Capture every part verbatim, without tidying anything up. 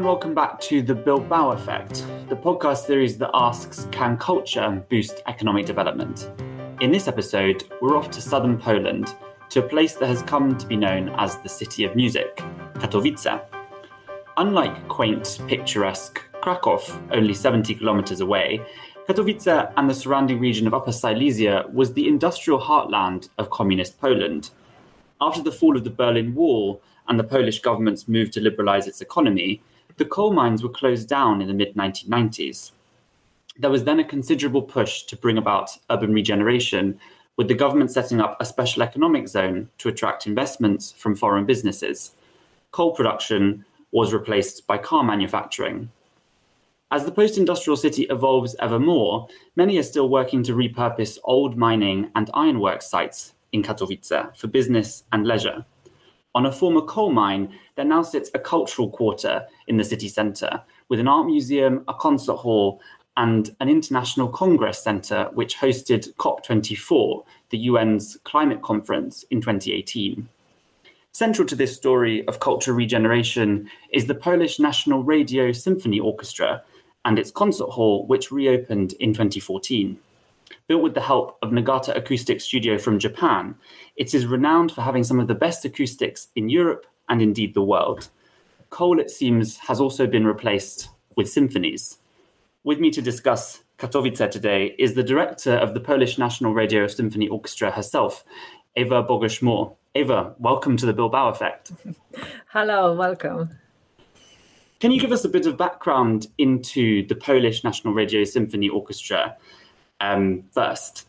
and welcome back to The Bilbao Effect, the podcast series that asks, can culture boost economic development? In this episode, we're off to southern Poland, to a place that has come to be known as the City of Music, Katowice. Unlike quaint, picturesque Krakow, only seventy kilometres away, Katowice and the surrounding region of Upper Silesia was the industrial heartland of communist Poland. After the fall of the Berlin Wall and the Polish government's move to liberalise its economy, the coal mines were closed down in the mid nineteen nineties. There was then a considerable push to bring about urban regeneration, with the government setting up a special economic zone to attract investments from foreign businesses. Coal production was replaced by car manufacturing. As the post-industrial city evolves ever more, many are still working to repurpose old mining and ironworks sites in Katowice for business and leisure. On a former coal mine, there now sits a cultural quarter in the city centre, with an art museum, a concert hall, and an international congress centre which hosted COP twenty-four, the U N's climate conference in twenty eighteen. Central to this story of culture regeneration is the Polish National Radio Symphony Orchestra and its concert hall, which reopened in twenty fourteen. Built with the help of Nagata Acoustic Studio from Japan, it is renowned for having some of the best acoustics in Europe and indeed the world. Coal, it seems, has also been replaced with symphonies. With me to discuss Katowice today is the director of the Polish National Radio Symphony Orchestra herself, Ewa Bogusz-Moore. Ewa, welcome to the Bilbao Effect. Hello, welcome. Can you give us a bit of background into the Polish National Radio Symphony Orchestra? Um, first?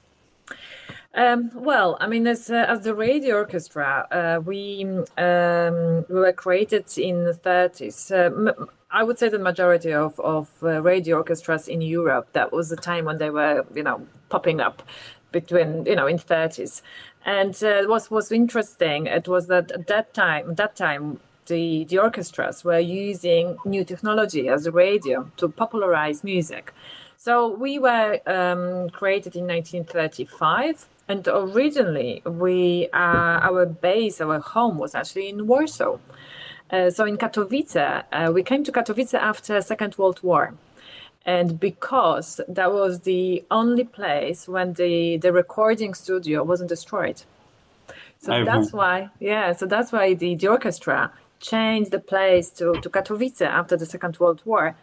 Um, well, I mean, as, uh, as the radio orchestra, uh, we, um, we were created in the thirties. Uh, m- I would say the majority of, of uh, radio orchestras in Europe, that was the time when they were, you know, popping up between, you know, in the thirties. And uh, what was interesting, it was that at that time, that time, The, the orchestras were using new technology as the radio to popularize music. So we were um, created in nineteen thirty-five, and originally we uh, our base, our home was actually in Warsaw. Uh, so in Katowice, uh, we came to Katowice after the Second World War. And because that was the only place when the, the recording studio wasn't destroyed. So I that's agree. why, yeah, so that's why the, the orchestra changed the place to, to Katowice after the Second World War,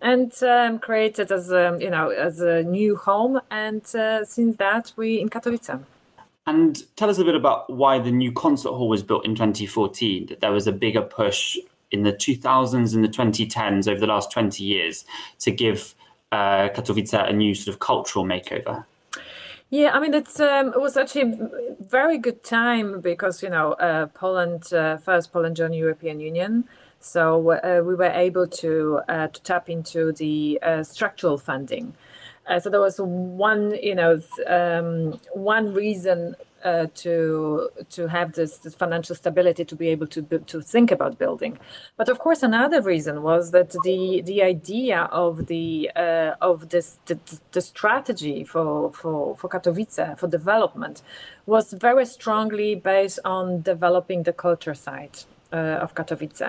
and um, created as a, you know, as a new home. And uh, since that, we in Katowice. And tell us a bit about why the new concert hall was built in twenty fourteen. That there was a bigger push in the two thousands and the twenty tens over the last twenty years to give uh, Katowice a new sort of cultural makeover. Yeah, I mean, it's, um, it was actually a very good time because, you know, uh, Poland, uh, first Poland joined the European Union. So uh, we were able to uh, to tap into the uh, structural funding. Uh, so there was one, you know, um, one reason uh, to to have this, this financial stability to be able to to think about building. But of course, another reason was that the the idea of the uh, of this the, the strategy for, for for Katowice for development was very strongly based on developing the culture side uh, of Katowice,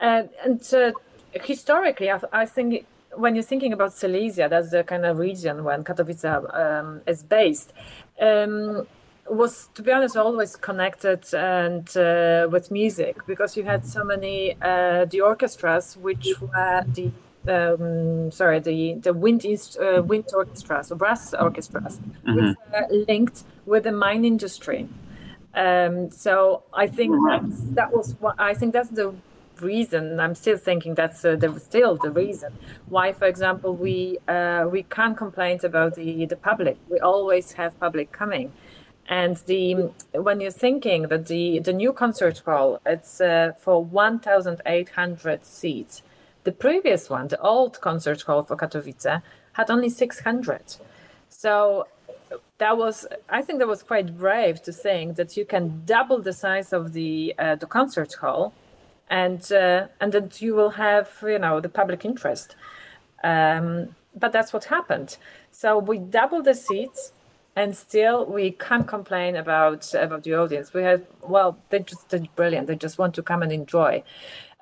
uh, and uh, historically, I, I think. When you're thinking about Silesia, that's the kind of region when Katowice um, is based, um, was, to be honest, always connected and uh, with music, because you had so many, uh, the orchestras, which were the, um, sorry, the, the wind, uh, wind orchestras, or brass orchestras, mm-hmm. which were linked with the mine industry. Um, so I think that's, that was, what, I think that's the reason I'm still thinking that's uh, the, still the reason why, for example, we uh, we can't complain about the the public. We always have public coming, and the when you're thinking that the the new concert hall, it's uh, for one thousand eight hundred seats. The previous one, the old concert hall for Katowice, had only six hundred. So that was, I think, that was quite brave to think that you can double the size of the uh, the concert hall. And uh, and then you will have, you know, the public interest. Um, but that's what happened. So we doubled the seats And still, we can't complain about about the audience. We have, well, they're just they're brilliant. They just want to come and enjoy.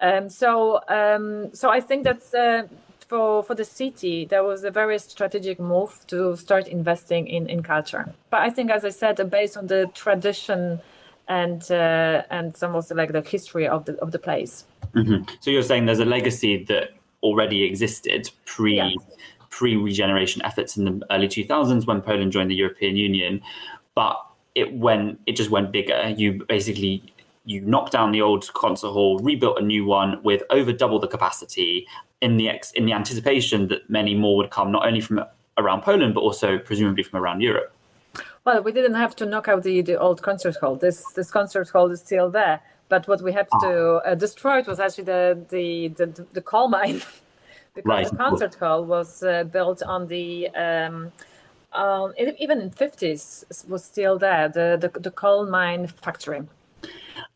Um, so, um, so I think that's uh, for for the city. There was a very strategic move to start investing in in culture. But I think, as I said, based on the tradition and uh, and some also like the history of the of the place. Mm-hmm. So you're saying there's a legacy that already existed pre. Yeah. pre-regeneration efforts in the early two thousands when Poland joined the European Union, but it went, it just went bigger. You basically, you knocked down the old concert hall, rebuilt a new one with over double the capacity in the ex, in the anticipation that many more would come, not only from around Poland, but also presumably from around Europe. Well, we didn't have to knock out the, the old concert hall. This this concert hall is still there, but what we had to uh, destroy it was actually the the, the, the coal mine. Because right. The concert hall was uh, built on the, um, uh, even in the fifties, was still there, the, the the coal mine factory.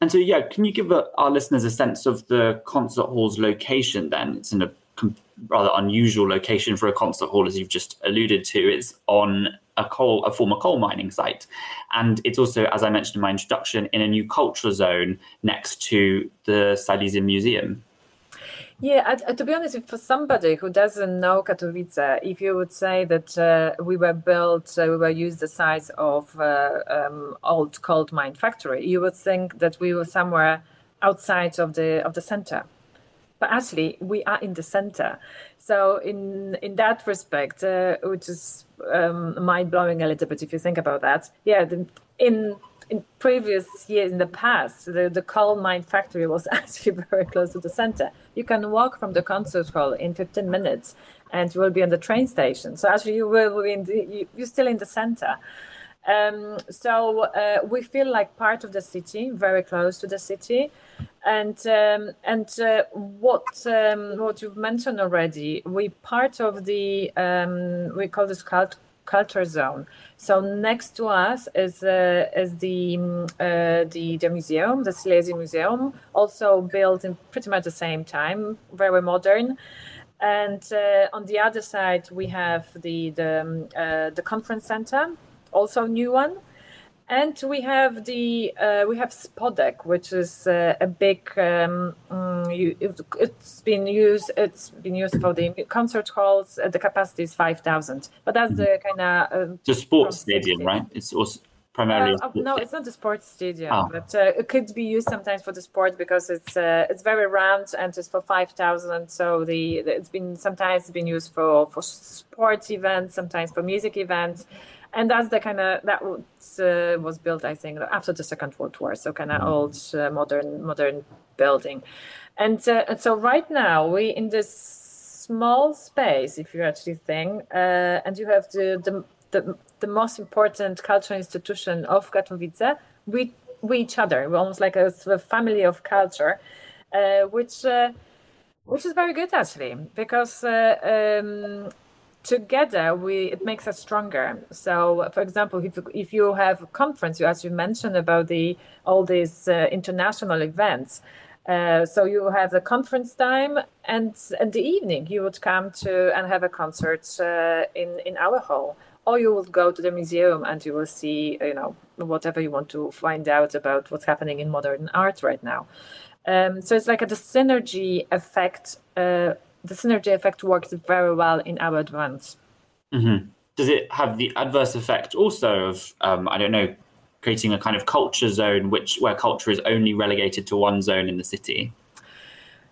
And so, yeah, can you give a, our listeners a sense of the concert hall's location then? It's in a com- rather unusual location for a concert hall, as you've just alluded to. It's on a coal, a former coal mining site. And it's also, as I mentioned in my introduction, in a new cultural zone next to the Silesian Museum. Yeah, I, to be honest, for somebody who doesn't know Katowice, if you would say that uh, we were built, uh, we were used the size of uh, um, old coal mine factory, you would think that we were somewhere outside of the of the center. But actually, we are in the center. So in in that respect, uh, which is um, mind-blowing a little bit if you think about that. Yeah, the, in... In previous years, in the past, the, the coal mine factory was actually very close to the center. You can walk from the concert hall in fifteen minutes and you will be on the train station. So actually you will be in the, you're still in the center. Um, so uh, we feel like part of the city, very close to the city. And um, and uh, what um, what you've mentioned already, we part of the, um, we call this cult culture zone. So next to us is uh, is the, uh, the the museum, the Silesian Museum, also built in pretty much the same time, very modern. And uh, on the other side, we have the the, um, uh, the conference center, also a new one. And we have the uh, we have Spodek, which is uh, a big. Um, um, you, it, it's been used. It's been used for the concert halls. Uh, the capacity is five thousand, but that's the kind of uh, the sports stadium, right? It's also primarily. Uh, no, it's not the sports stadium, oh. but uh, it could be used sometimes for the sport because it's uh, it's very round and it's for five thousand. So the it's been sometimes it's been used for for sports events, sometimes for music events. And that's the kind of that was, uh, was built, I think, after the Second World War. So kind of old, uh, modern, modern building. And, uh, and so right now we in this small space, if you actually think, uh, and you have the, the the the most important cultural institution of Katowice. We we each other. We're almost like a, a family of culture, uh, which uh, which is very good actually because. Uh, um, Together, we it makes us stronger. So, for example, if if you have a conference, you actually mentioned about the all these uh, international events. Uh, so you have the conference time, and in the evening you would come to and have a concert uh, in in our hall, or you would go to the museum and you will see, you know, whatever you want to find out about what's happening in modern art right now. Um, so it's like a the synergy effect. Uh, The synergy effect works very well in our advance. Mm-hmm. Does it have the adverse effect also of, um, I don't know, creating a kind of culture zone which where culture is only relegated to one zone in the city?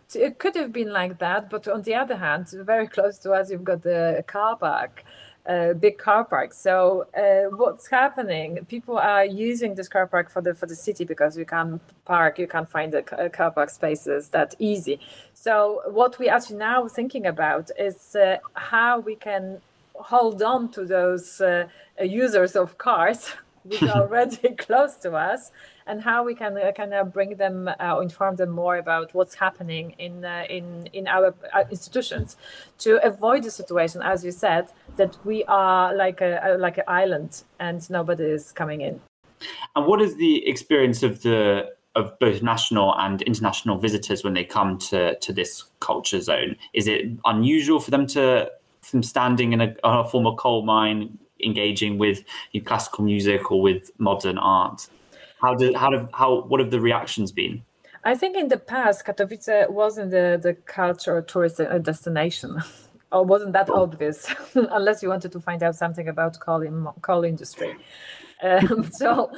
So it could have been like that, but on the other hand, very close to us, you've got the car park. Uh, big car park. So uh, what's happening? People are using this car park for the for the city because you can't park, you can't find the car park spaces that easy. So what we actually now thinking about is uh, how we can hold on to those uh, users of cars which are already close to us, and how we can uh, kind of bring them uh, inform them more about what's happening in uh, in in our uh, institutions to avoid the situation, as you said, that we are like a like an island and nobody is coming in. And what is the experience of the of both national and international visitors when they come to to this culture zone? Is it unusual for them to from standing in a, a former coal mine engaging with classical music or with modern art? How did how did, how what have the reactions been? I think in the past, Katowice wasn't the, the cultural tourist destination, or wasn't that oh. obvious, unless you wanted to find out something about coal in, coal industry. Um, so,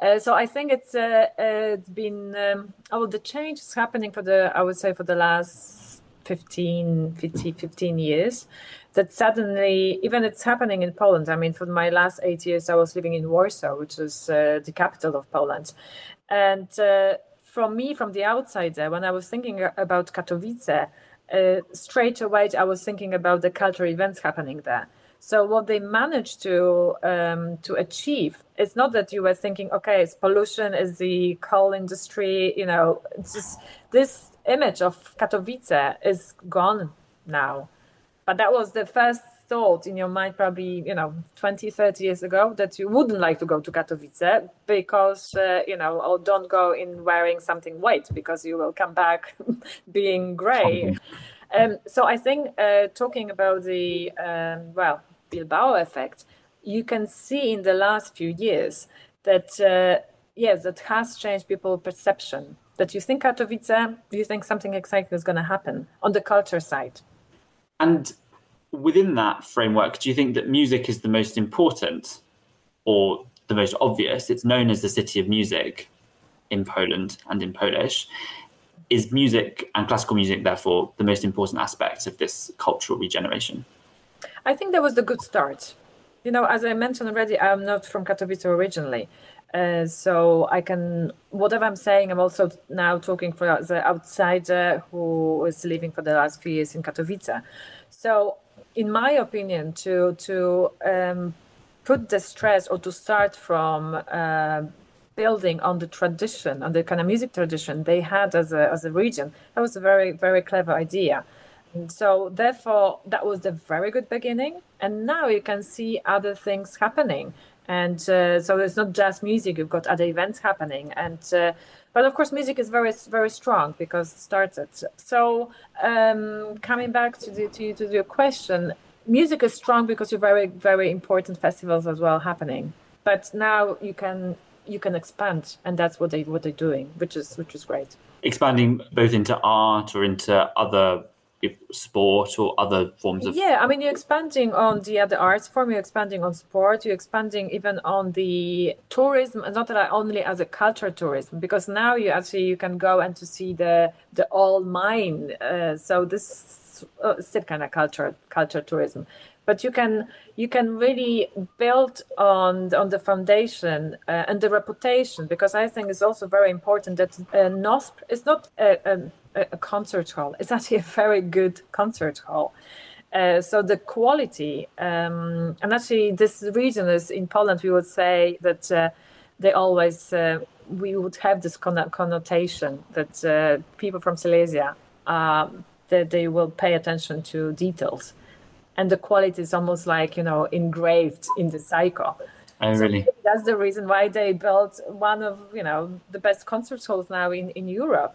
uh, so I think it's uh, uh, it's been um, oh the change is happening for the I would say for the last fifteen, fifty, fifteen years. That suddenly, even it's happening in Poland. I mean, for my last eight years, I was living in Warsaw, which is uh, the capital of Poland, and. Uh, From me, from the outsider, when I was thinking about Katowice, uh, straight away I was thinking about the cultural events happening there. So what they managed to um, to achieve, it's not that you were thinking, okay, it's pollution, it's the coal industry, you know, it's just this image of Katowice is gone now. But that was the first thought in your mind, probably, you know, twenty, thirty years ago, that you wouldn't like to go to Katowice because, uh, you know, or don't go in wearing something white because you will come back being grey. Um, so I think uh, talking about the, um, well, Bilbao effect, you can see in the last few years that, uh, yes, that has changed people's perception. That you think Katowice, you think something exciting is going to happen on the culture side. And within that framework, do you think that music is the most important or the most obvious? It's known as the city of music in Poland and in Polish. Is music and classical music, therefore, the most important aspect of this cultural regeneration? I think that was the good start. You know, as I mentioned already, I'm not from Katowice originally. Uh, so I can, whatever I'm saying, I'm also now talking for the outsider who is living for the last few years in Katowice. So in my opinion, to to um, put the stress or to start from uh, building on the tradition, on the kind of music tradition they had as a as a region, that was a very, very clever idea. And so therefore, that was the very good beginning. And now you can see other things happening. And uh, so it's not just music, you've got other events happening. And uh, but of course, music is very, very strong because it started. So um, coming back to the, to, to your question, music is strong because you're very, very important festivals as well happening. But now you can you can expand, and that's what they what they're doing, which is which is great. Expanding both into art or into other sport or other forms of... Yeah, I mean, you're expanding on the other arts form, you're expanding on sport, you're expanding even on the tourism, not only as a culture tourism, because now you actually you can go and to see the the old mine. Uh, so this uh, still kind of culture culture tourism, but you can you can really build on on the foundation uh, and the reputation, because I think it's also very important that uh, N O S P R is not a, a a concert hall. It's actually a very good concert hall. Uh, so the quality, um, and actually this region is in Poland, we would say that uh, they always, uh, we would have this con- connotation that uh, people from Silesia, uh, that they will pay attention to details. And the quality is almost like, you know, engraved in the cycle. Oh, really? So that's the reason why they built one of, you know, the best concert halls now in, in Europe.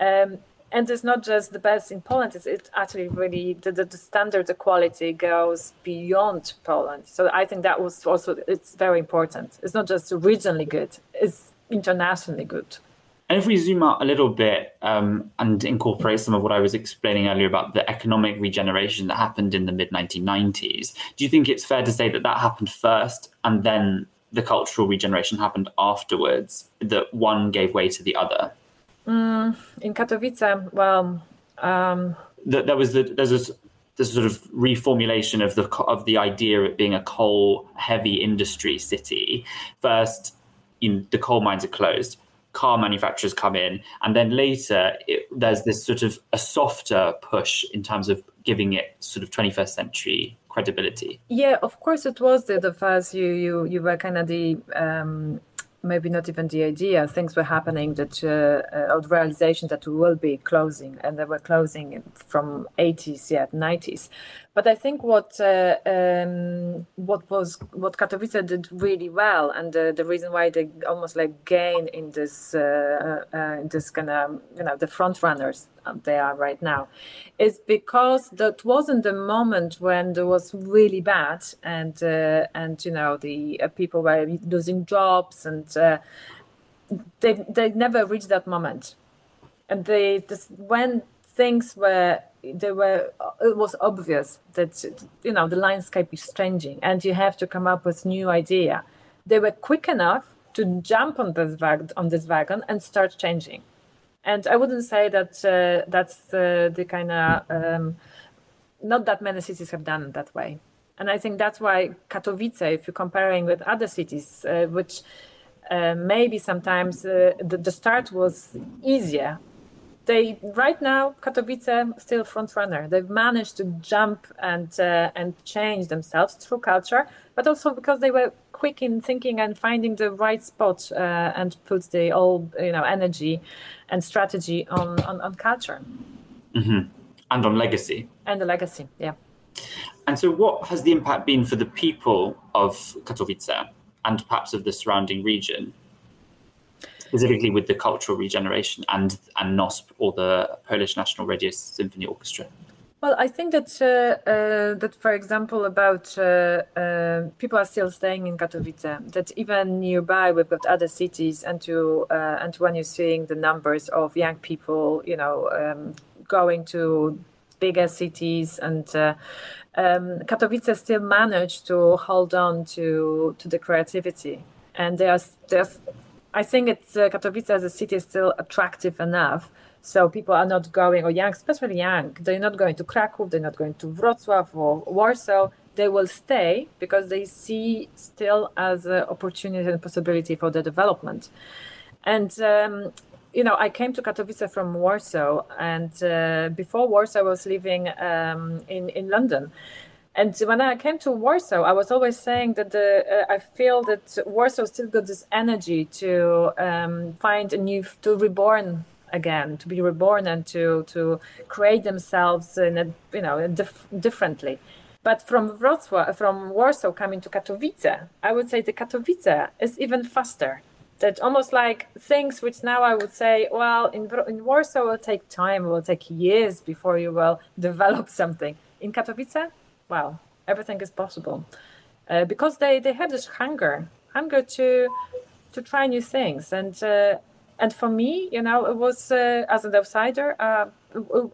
Um, And it's not just the best in Poland, it's it actually really, the, the, the standard, the quality goes beyond Poland. So I think that was also, it's very important. It's not just regionally good, it's internationally good. And if we zoom out a little bit um, and incorporate some of what I was explaining earlier about the economic regeneration that happened in the mid nineteen nineties, do you think it's fair to say that that happened first and then the cultural regeneration happened afterwards, that one gave way to the other? Mm, in Katowice, well, um... there was the, there's this, this sort of reformulation of the of the idea of it being a coal-heavy industry city. First, you know, the coal mines are closed, car manufacturers come in, and then later it, there's this sort of a softer push in terms of giving it sort of twenty-first century credibility. Yeah, of course, it was the, the first you you you were kind of the. Um, Maybe not even the idea. Things were happening that, uh, or the realization that we will be closing, and they were closing from eighties, yeah, nineties. But I think what uh, um, what was what Katowice did really well, and uh, the reason why they almost like gain in this uh, uh, in this kind of, you know, the front runners they are right now, is because that wasn't the moment when it was really bad, and uh, and you know the uh, people were losing jobs, and uh, they they never reached that moment, and they this, when things were. They were. It was obvious that you know the landscape is changing, and you have to come up with new idea. They were quick enough to jump on this wagon, on this wagon, and start changing. And I wouldn't say that uh, that's uh, the kind of um, not that many cities have done it that way. And I think that's why Katowice, if you're comparing with other cities, uh, which uh, maybe sometimes uh, the, the start was easier. They right now Katowice still front runner. They've managed to jump and uh, and change themselves through culture, but also because they were quick in thinking and finding the right spot uh, and put the all you know energy and strategy on on, on culture mm-hmm. and on legacy and the legacy, yeah. And so, what has the impact been for the people of Katowice and perhaps of the surrounding region? Specifically with the cultural regeneration and and N O S P or the Polish National Radio Symphony Orchestra. Well, I think that uh, uh, that for example about uh, uh, people are still staying in Katowice. That even nearby we've got other cities, and to uh, and when you're seeing the numbers of young people, you know, um, going to bigger cities, and uh, um, Katowice still managed to hold on to to the creativity, and there's there's. I think it's uh, Katowice as a city is still attractive enough, so people are not going, or young, especially young, they're not going to Krakow, they're not going to Wrocław or Warsaw. They will stay because they see still as an opportunity and possibility for the development. And um, you know, I came to Katowice from Warsaw, and uh, before Warsaw I was living um, in in London. And when I came to Warsaw, I was always saying that the, uh, I feel that Warsaw still got this energy to um, find a new, to reborn again, to be reborn and to, to create themselves in a, you know dif- differently. But from Wrocław, from Warsaw coming to Katowice, I would say the Katowice is even faster. That almost like things which now I would say, well, in, in Warsaw it will take time, it will take years before you will develop something. In Katowice, wow, everything is possible uh, because they, they had this hunger, hunger to to try new things. And uh, and for me, you know, it was uh, as an outsider, uh,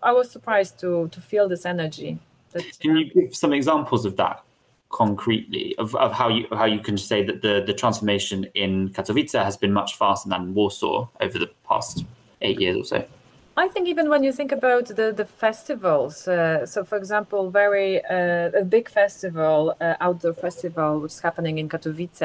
I was surprised to to feel this energy. That, Can you give some examples of that concretely, of, of how you how you can say that the, the transformation in Katowice has been much faster than in Warsaw over the past eight years or so? I think even when you think about the, the festivals, uh, so for example, very uh, a big festival, uh, outdoor festival, which is happening in Katowice,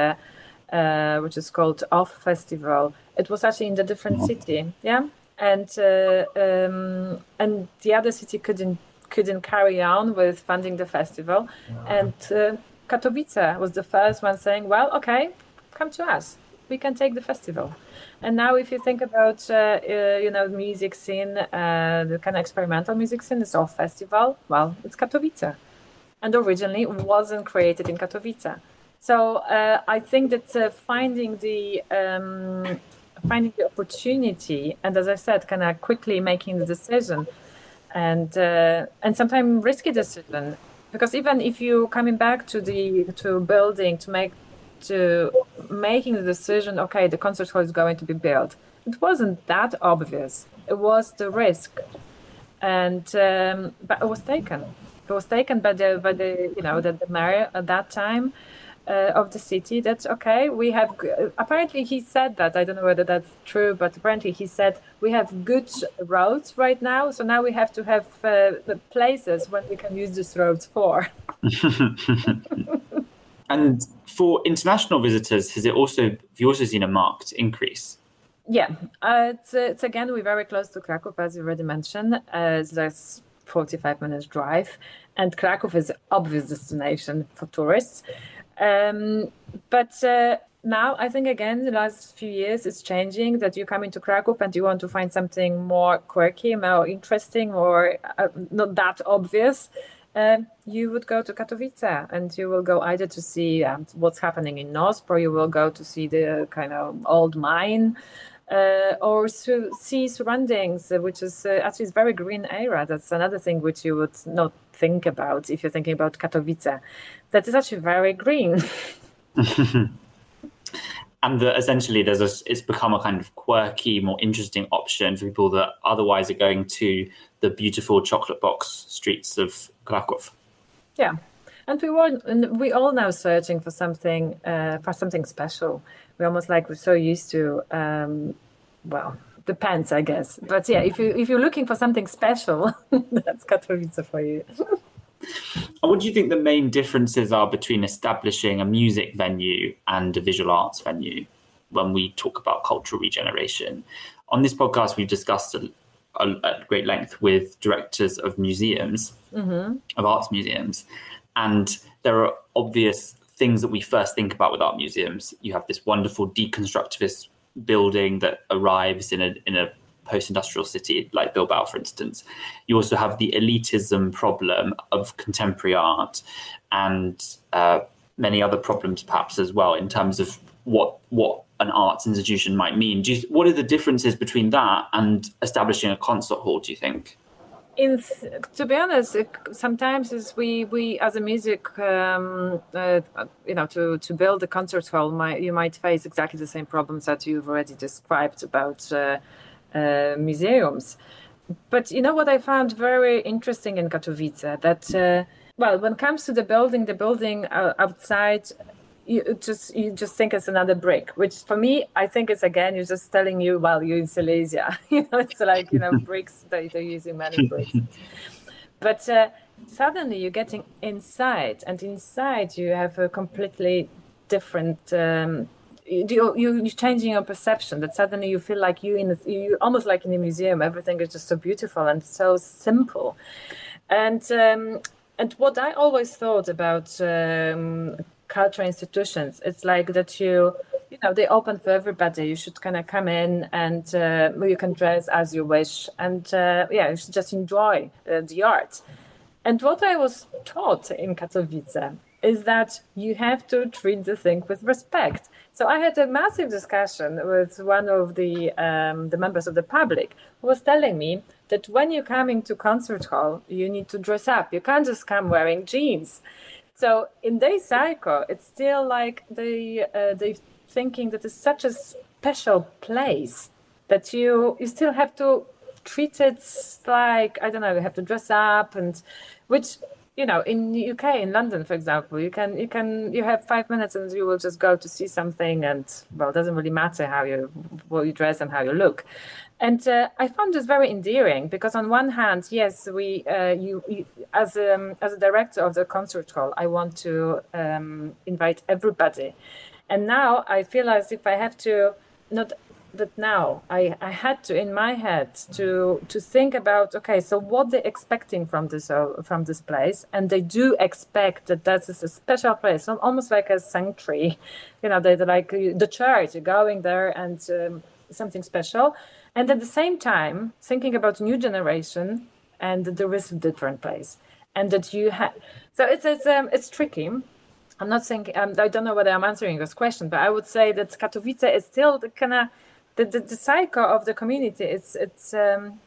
uh, which is called Off Festival. It was actually in a different city, yeah, and uh, um, and the other city couldn't couldn't carry on with funding the festival, and uh, Katowice was the first one saying, well, okay, come to us. We can take the festival. And now if you think about, uh, uh, you know, music scene, uh, the kind of experimental music scene, the Off Festival, well, it's Katowice. And originally wasn't created in Katowice. So uh, I think that uh, finding the um, finding the opportunity, and as I said, kind of quickly making the decision, and uh, and sometimes risky decision, because even if you coming back to the to building to make to making the decision, okay, the concert hall is going to be built. It wasn't that obvious. It was the risk, and um, but it was taken. It was taken by the by the you know the, the mayor at that time uh, of the city. That's okay. We have g- apparently he said that. I don't know whether that's true, but apparently he said we have good roads right now. So now we have to have uh, the places when we can use these roads for. And for international visitors, has it also have you also seen a marked increase? Yeah, uh, it's, it's again we're very close to Krakow, as you already mentioned. Uh, it's just forty-five minutes drive, and Krakow is an obvious destination for tourists. Um, but uh, now I think again the last few years it's changing. That you come into Krakow and you want to find something more quirky, more interesting, or uh, not that obvious. Uh, you would go to Katowice, and you will go either to see um, what's happening in N O S P R, or you will go to see the kind of old mine, uh, or su- see surroundings, which is uh, actually very green area. That's another thing which you would not think about if you're thinking about Katowice. That is actually very green. And the, essentially, there's a, it's become a kind of quirky, more interesting option for people that otherwise are going to the beautiful chocolate box streets of Krakow. Yeah, and we were we all now searching for something uh, for something special. We're almost like we're so used to, um, well, depends, I guess. But yeah, if you if you're looking for something special, that's Katowice for you. And what do you think the main differences are between establishing a music venue and a visual arts venue when we talk about cultural regeneration? On this podcast, we've discussed a, a, at great length with directors of museums, mm-hmm. of arts museums, and there are obvious things that we first think about with art museums. You have this wonderful deconstructivist building that arrives in a in a post-industrial city like Bilbao, for instance. You also have the elitism problem of contemporary art and uh, many other problems perhaps as well in terms of what what an arts institution might mean. Do you, what are the differences between that and establishing a concert hall, do you think? In th- to be honest, it, sometimes is we, we as a music, um, uh, you know, to, to build a concert hall, might, you might face exactly the same problems that you've already described about uh, Uh, museums. But you know what I found very interesting in Katowice, that uh, well, when it comes to the building, the building uh, outside, you just you just think it's another brick, which for me, I think it's again, you're just telling you, well, you're in Silesia, you know, it's like, you know, bricks, they, they're using many bricks. But uh, suddenly you're getting inside, and inside you have a completely different um You, you, you're changing your perception, that suddenly you feel like you in a, you almost like in a museum. Everything is just so beautiful and so simple. And um, and what I always thought about um, cultural institutions, it's like that you you know they open for everybody. You should kind of come in and uh, you can dress as you wish, and uh, yeah, you should just enjoy uh, the art. And what I was taught in Katowice is that you have to treat the thing with respect. So I had a massive discussion with one of the um, the members of the public, who was telling me that when you're coming to concert hall, you need to dress up. You can't just come wearing jeans. So in their cycle, it's still like they uh, they thinking that it's such a special place that you you still have to treat it like, I don't know, you have to dress up, and which, you know, in the U K, in London, for example, you can you can you have five minutes and you will just go to see something, and well, it doesn't really matter how you what you dress and how you look. And uh, I found this very endearing, because on one hand, yes, we uh, you, you as um, as a director of the concert hall, I want to um, invite everybody, and now I feel as if I have to not. That now I, I had to in my head to to think about, okay, so what they're expecting from this uh, from this place, and they do expect that that is a special place, almost like a sanctuary, you know, they, they're like the church, you're going there and um, something special, and at the same time thinking about new generation and the risk of different place, and that you have. So it's it's um, it's tricky. I'm not saying um, I don't know whether I'm answering this question, but I would say that Katowice is still the kind of The, the the cycle of the community, it's it's um,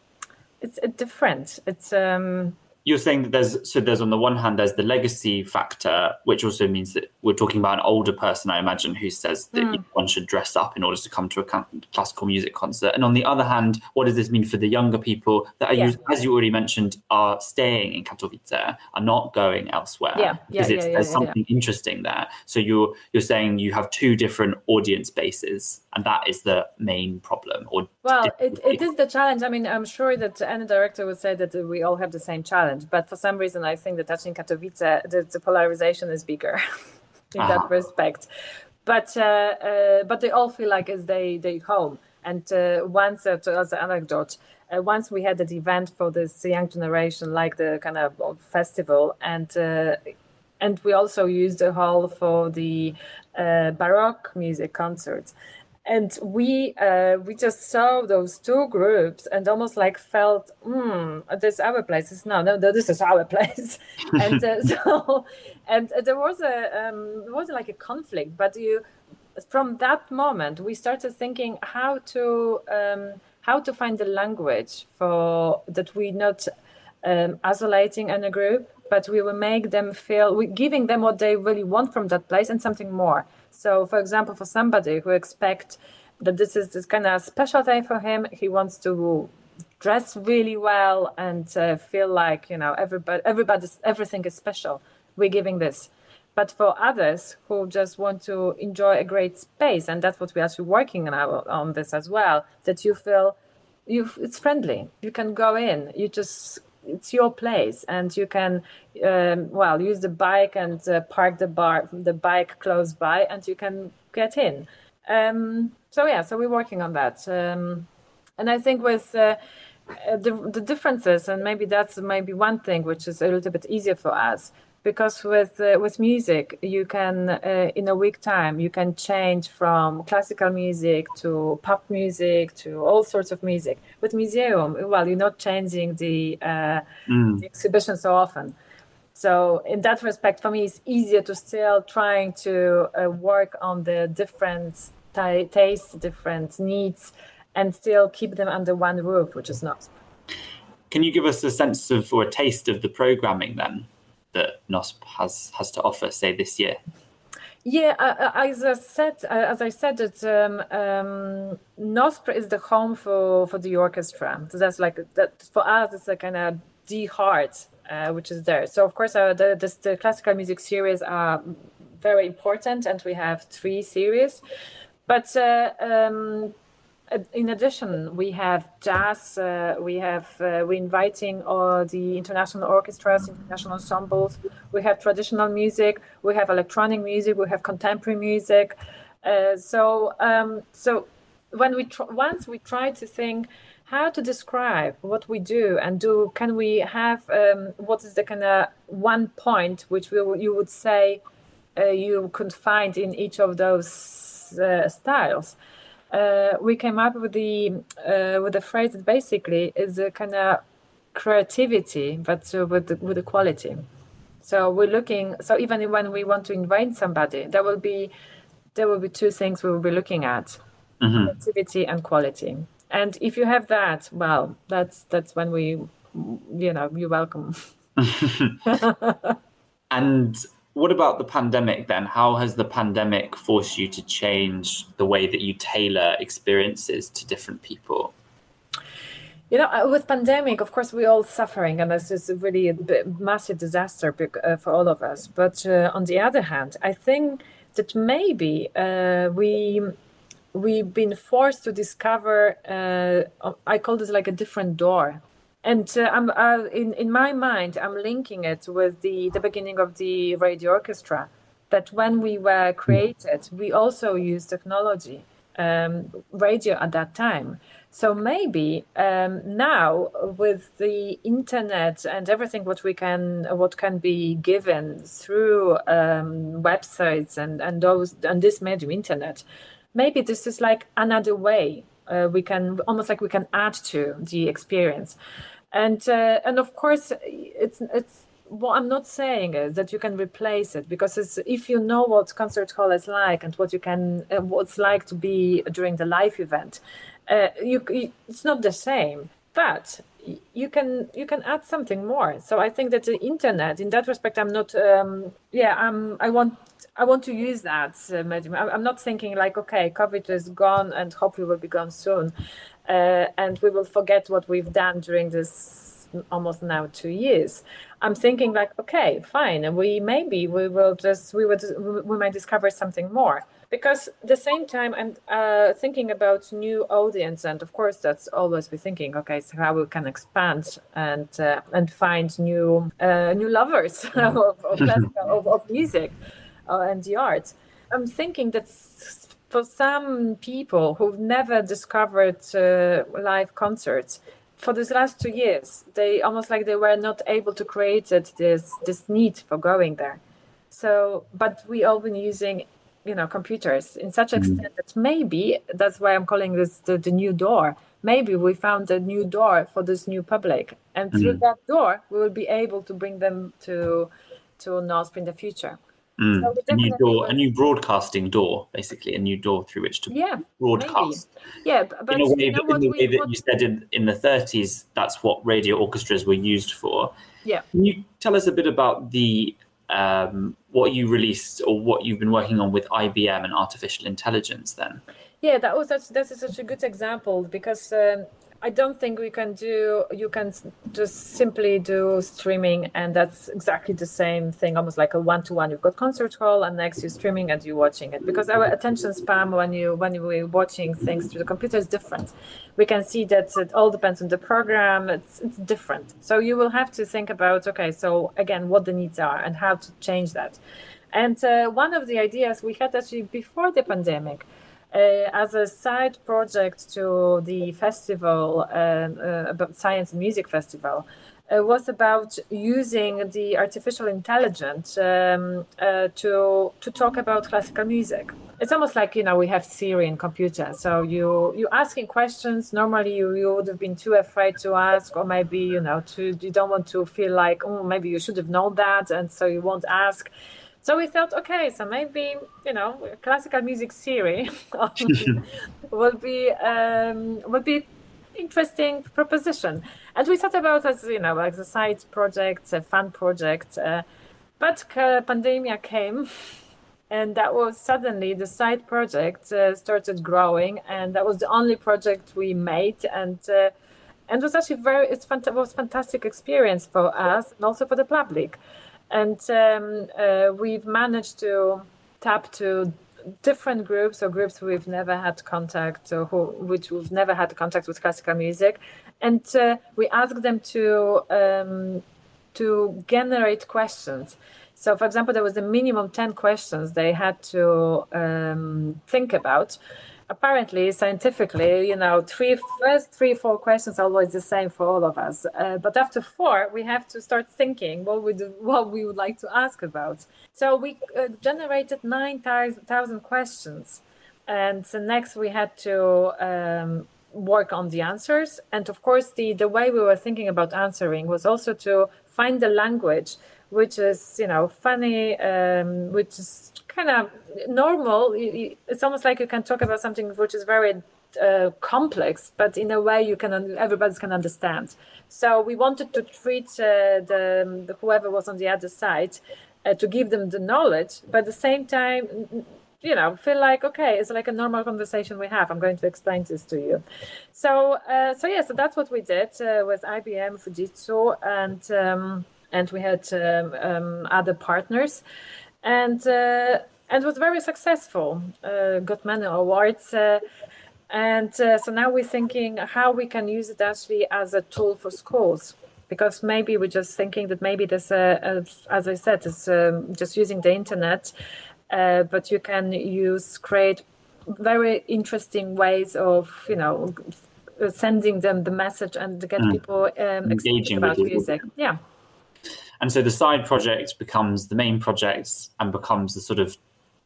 it's uh, different. It's um... You're saying that there's so there's on the one hand there's the legacy factor, which also means that we're talking about an older person, I imagine, who says that mm. one should dress up in order to come to a classical music concert. And on the other hand, what does this mean for the younger people that are, yeah. used, as you already mentioned, are staying in Katowice, are not going elsewhere? Yeah, yeah, because yeah, it's, yeah, there's yeah, something yeah. interesting there. So you're you're saying you have two different audience bases. And that is the main problem. Or well, it, it is the challenge. I mean, I'm sure that any director would say that we all have the same challenge. But for some reason, I think that actually in Katowice, the, the polarization is bigger in uh-huh. that respect. But uh, uh, but they all feel like it's their, their home. And uh, once, uh, to, as an anecdote, uh, once we had an event for this young generation, like the kind of festival, and uh, and we also used the hall for the uh, Baroque music concerts. And we uh, we just saw those two groups and almost like felt, hmm, this our place. It's, no, no, this is our place. and uh, so, and there was a um, there was like a conflict, but you from that moment, we started thinking how to um, how to find the language for that we not um, isolating in a group, but we will make them feel, we're giving them what they really want from that place and something more. So, for example, for somebody who expects that this is this kind of special day for him, he wants to dress really well and uh, feel like, you know, everybody, everybody's, everything is special. We're giving this. But for others who just want to enjoy a great space, and that's what we're actually working on, our, on this as well, that you feel you it's friendly. You can go in. You just... It's your place, and you can, um, well, use the bike and uh, park the bar, the bike close by, and you can get in. Um, so yeah, so we're working on that, um, and I think with uh, the, the differences, and maybe that's maybe one thing which is a little bit easier for us, because with uh, with music, you can uh, in a week time you can change from classical music to pop music to all sorts of music. With museum, well, you're not changing the, uh, mm. the exhibition so often. So in that respect, for me, it's easier to still trying to uh, work on the different t- tastes, different needs, and still keep them under one roof, which is not. Can you give us a sense of or a taste of the programming then that N O S P has, has to offer, say, this year? Yeah, as I said, as I said, that um, um, N O S P R is the home for, for the orchestra. So that's like that for us. It's a kind of the heart uh, which is there. So of course, uh, the, the, the classical music series are very important, and we have three series. But uh, um, in addition, we have jazz, uh, we have, uh, we're inviting all the international orchestras, international ensembles, we have traditional music, we have electronic music, we have contemporary music. Uh, so um, so when we tr- once we try to think how to describe what we do and do, can we have, um, what is the kind of one point which we, you would say uh, you could find in each of those uh, styles? Uh, we came up with the uh, with a phrase that basically is a kind of creativity, but uh, with the, with the quality. So we're looking. So even when we want to invite somebody, there will be there will be two things we will be looking at: mm-hmm. creativity and quality. And if you have that, well, that's that's when we, you know, you're welcome. And what about the pandemic then? How has the pandemic forced you to change the way that you tailor experiences to different people? You know, with pandemic, of course, we're all suffering, and this is really a massive disaster for all of us. But uh, on the other hand, I think that maybe uh, we, we've been forced to discover, uh, I call this like a different door. And uh, I'm, uh, in, in my mind, I'm linking it with the, the beginning of the radio orchestra, that when we were created, we also used technology, um, radio at that time. So maybe um, now with the internet and everything what we can, what can be given through um, websites and, and those and this medium internet, maybe this is like another way. Uh, we can almost like we can add to the experience, and uh, and of course it's it's what I'm not saying is that you can replace it, because it's, if you know what concert hall is like and what you can uh, what's like to be during the live event, uh, you, you it's not the same, but you can you can add something more. So I think that the internet in that respect, I'm not um, yeah I'm I want. I want to use that uh, medium. I'm not thinking like, okay, COVID is gone and hopefully will be gone soon. Uh, and we will forget what we've done during this almost now two years. I'm thinking like, okay, fine. And we maybe we will just, we would, we might discover something more. Because at the same time, I'm uh, thinking about new audience. And of course, that's always be thinking, okay, so how we can expand and uh, and find new uh, new lovers of, of, of, of music. Uh, and the arts. I'm thinking that s- for some people who've never discovered uh, live concerts, for these last two years, they almost like they were not able to create it, this this need for going there. So, but we all been using, you know, computers in such extent that maybe that's why I'm calling this the, the new door. Maybe we found a new door for this new public, and through mm. that door, we will be able to bring them to to N O S P in the future. Mm, so a new door, was... a new broadcasting door, basically, a new door through which to yeah, broadcast. Maybe. Yeah, but in a way, you know, in the way we, that what... you said in, in the thirties, that's what radio orchestras were used for. Yeah. Can you tell us a bit about the um, what you released or what you've been working on with I B M and artificial intelligence then? Yeah, that was such, that is such a good example because um, I don't think we can do, you can just simply do streaming and that's exactly the same thing, almost like a one-to-one. You've got concert hall and next you're streaming and you're watching it because our attention span when you when we're watching things through the computer is different. We can see that it all depends on the program, it's, it's different. So you will have to think about, okay, so again, what the needs are and how to change that. And uh, one of the ideas we had actually before the pandemic Uh, as a side project to the festival, uh, uh, about Science and Music Festival, uh, was about using the artificial intelligence um, uh, to to talk about classical music. It's almost like, you know, we have Siri in computers. So you you asking questions. Normally you, you would have been too afraid to ask, or maybe you know to you don't want to feel like oh maybe you should have known that, and so you won't ask. So we thought, okay, so maybe, you know, classical music Siri would be um, would be interesting proposition. And we thought about as, you know, like a side project, a fun project. Uh, but uh, pandemia came and that was suddenly the side project uh, started growing. And that was the only project we made. And uh, and it was actually very, it was a fantastic experience for us and also for the public. And um, uh, we've managed to tap to different groups or groups we've never had contact or who, which we've never had contact with classical music. And uh, we asked them to um, to generate questions. So, for example, there was a minimum ten questions they had to um, think about. Apparently, scientifically, you know, three first three, four questions are always the same for all of us. Uh, but after four, we have to start thinking what we do, what we would like to ask about. So we uh, generated nine thousand questions, and so next we had to um, work on the answers. And of course, the the way we were thinking about answering was also to find the language, which is, you know, funny, um, which is kind of normal. It's almost like you can talk about something which is very uh, complex, but in a way you can everybody can understand. So we wanted to treat uh, the, the whoever was on the other side uh, to give them the knowledge, but at the same time, you know, feel like, okay, it's like a normal conversation we have. I'm going to explain this to you. So, uh, so yeah, so that's what we did uh, with I B M, Fujitsu, and um, and we had um, um, other partners. And uh, and was very successful, uh, got many awards. Uh, and uh, so now we're thinking how we can use it actually as a tool for schools, because maybe we're just thinking that maybe there's, a, a, as I said, it's um, just using the internet, uh, but you can use, create very interesting ways of, you know, sending them the message and to get mm. people um, excited about music. Yeah. And so the side project becomes the main project and becomes the sort of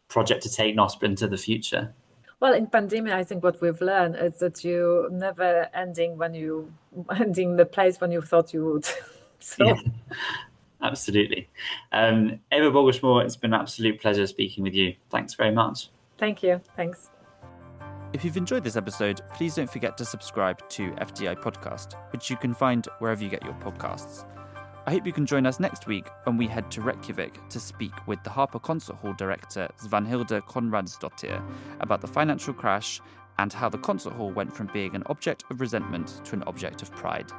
project to take NOSPR into the future. Well, in pandemic, I think what we've learned is that you never ending when you ending the place when you thought you would. So. Yeah, absolutely. Um, Ewa Bogusz-Moore, it's been an absolute pleasure speaking with you. Thanks very much. Thank you. Thanks. If you've enjoyed this episode, please don't forget to subscribe to F D I Podcast, which you can find wherever you get your podcasts. I hope you can join us next week when we head to Reykjavik to speak with the Harpa Concert Hall director Svanhilde Konradsdottir about the financial crash and how the concert hall went from being an object of resentment to an object of pride.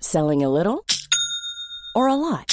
Selling a little or a lot?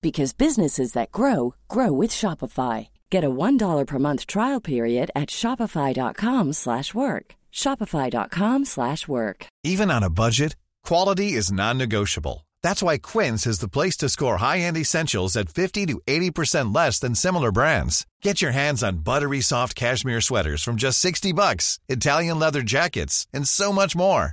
Because businesses that grow, grow with Shopify. Get a one dollar per month trial period at shopify dot com slash work. Shopify.com slash work. Even on a budget, quality is non-negotiable. That's why Quince is the place to score high-end essentials at fifty to eighty percent less than similar brands. Get your hands on buttery soft cashmere sweaters from just sixty bucks, Italian leather jackets, and so much more.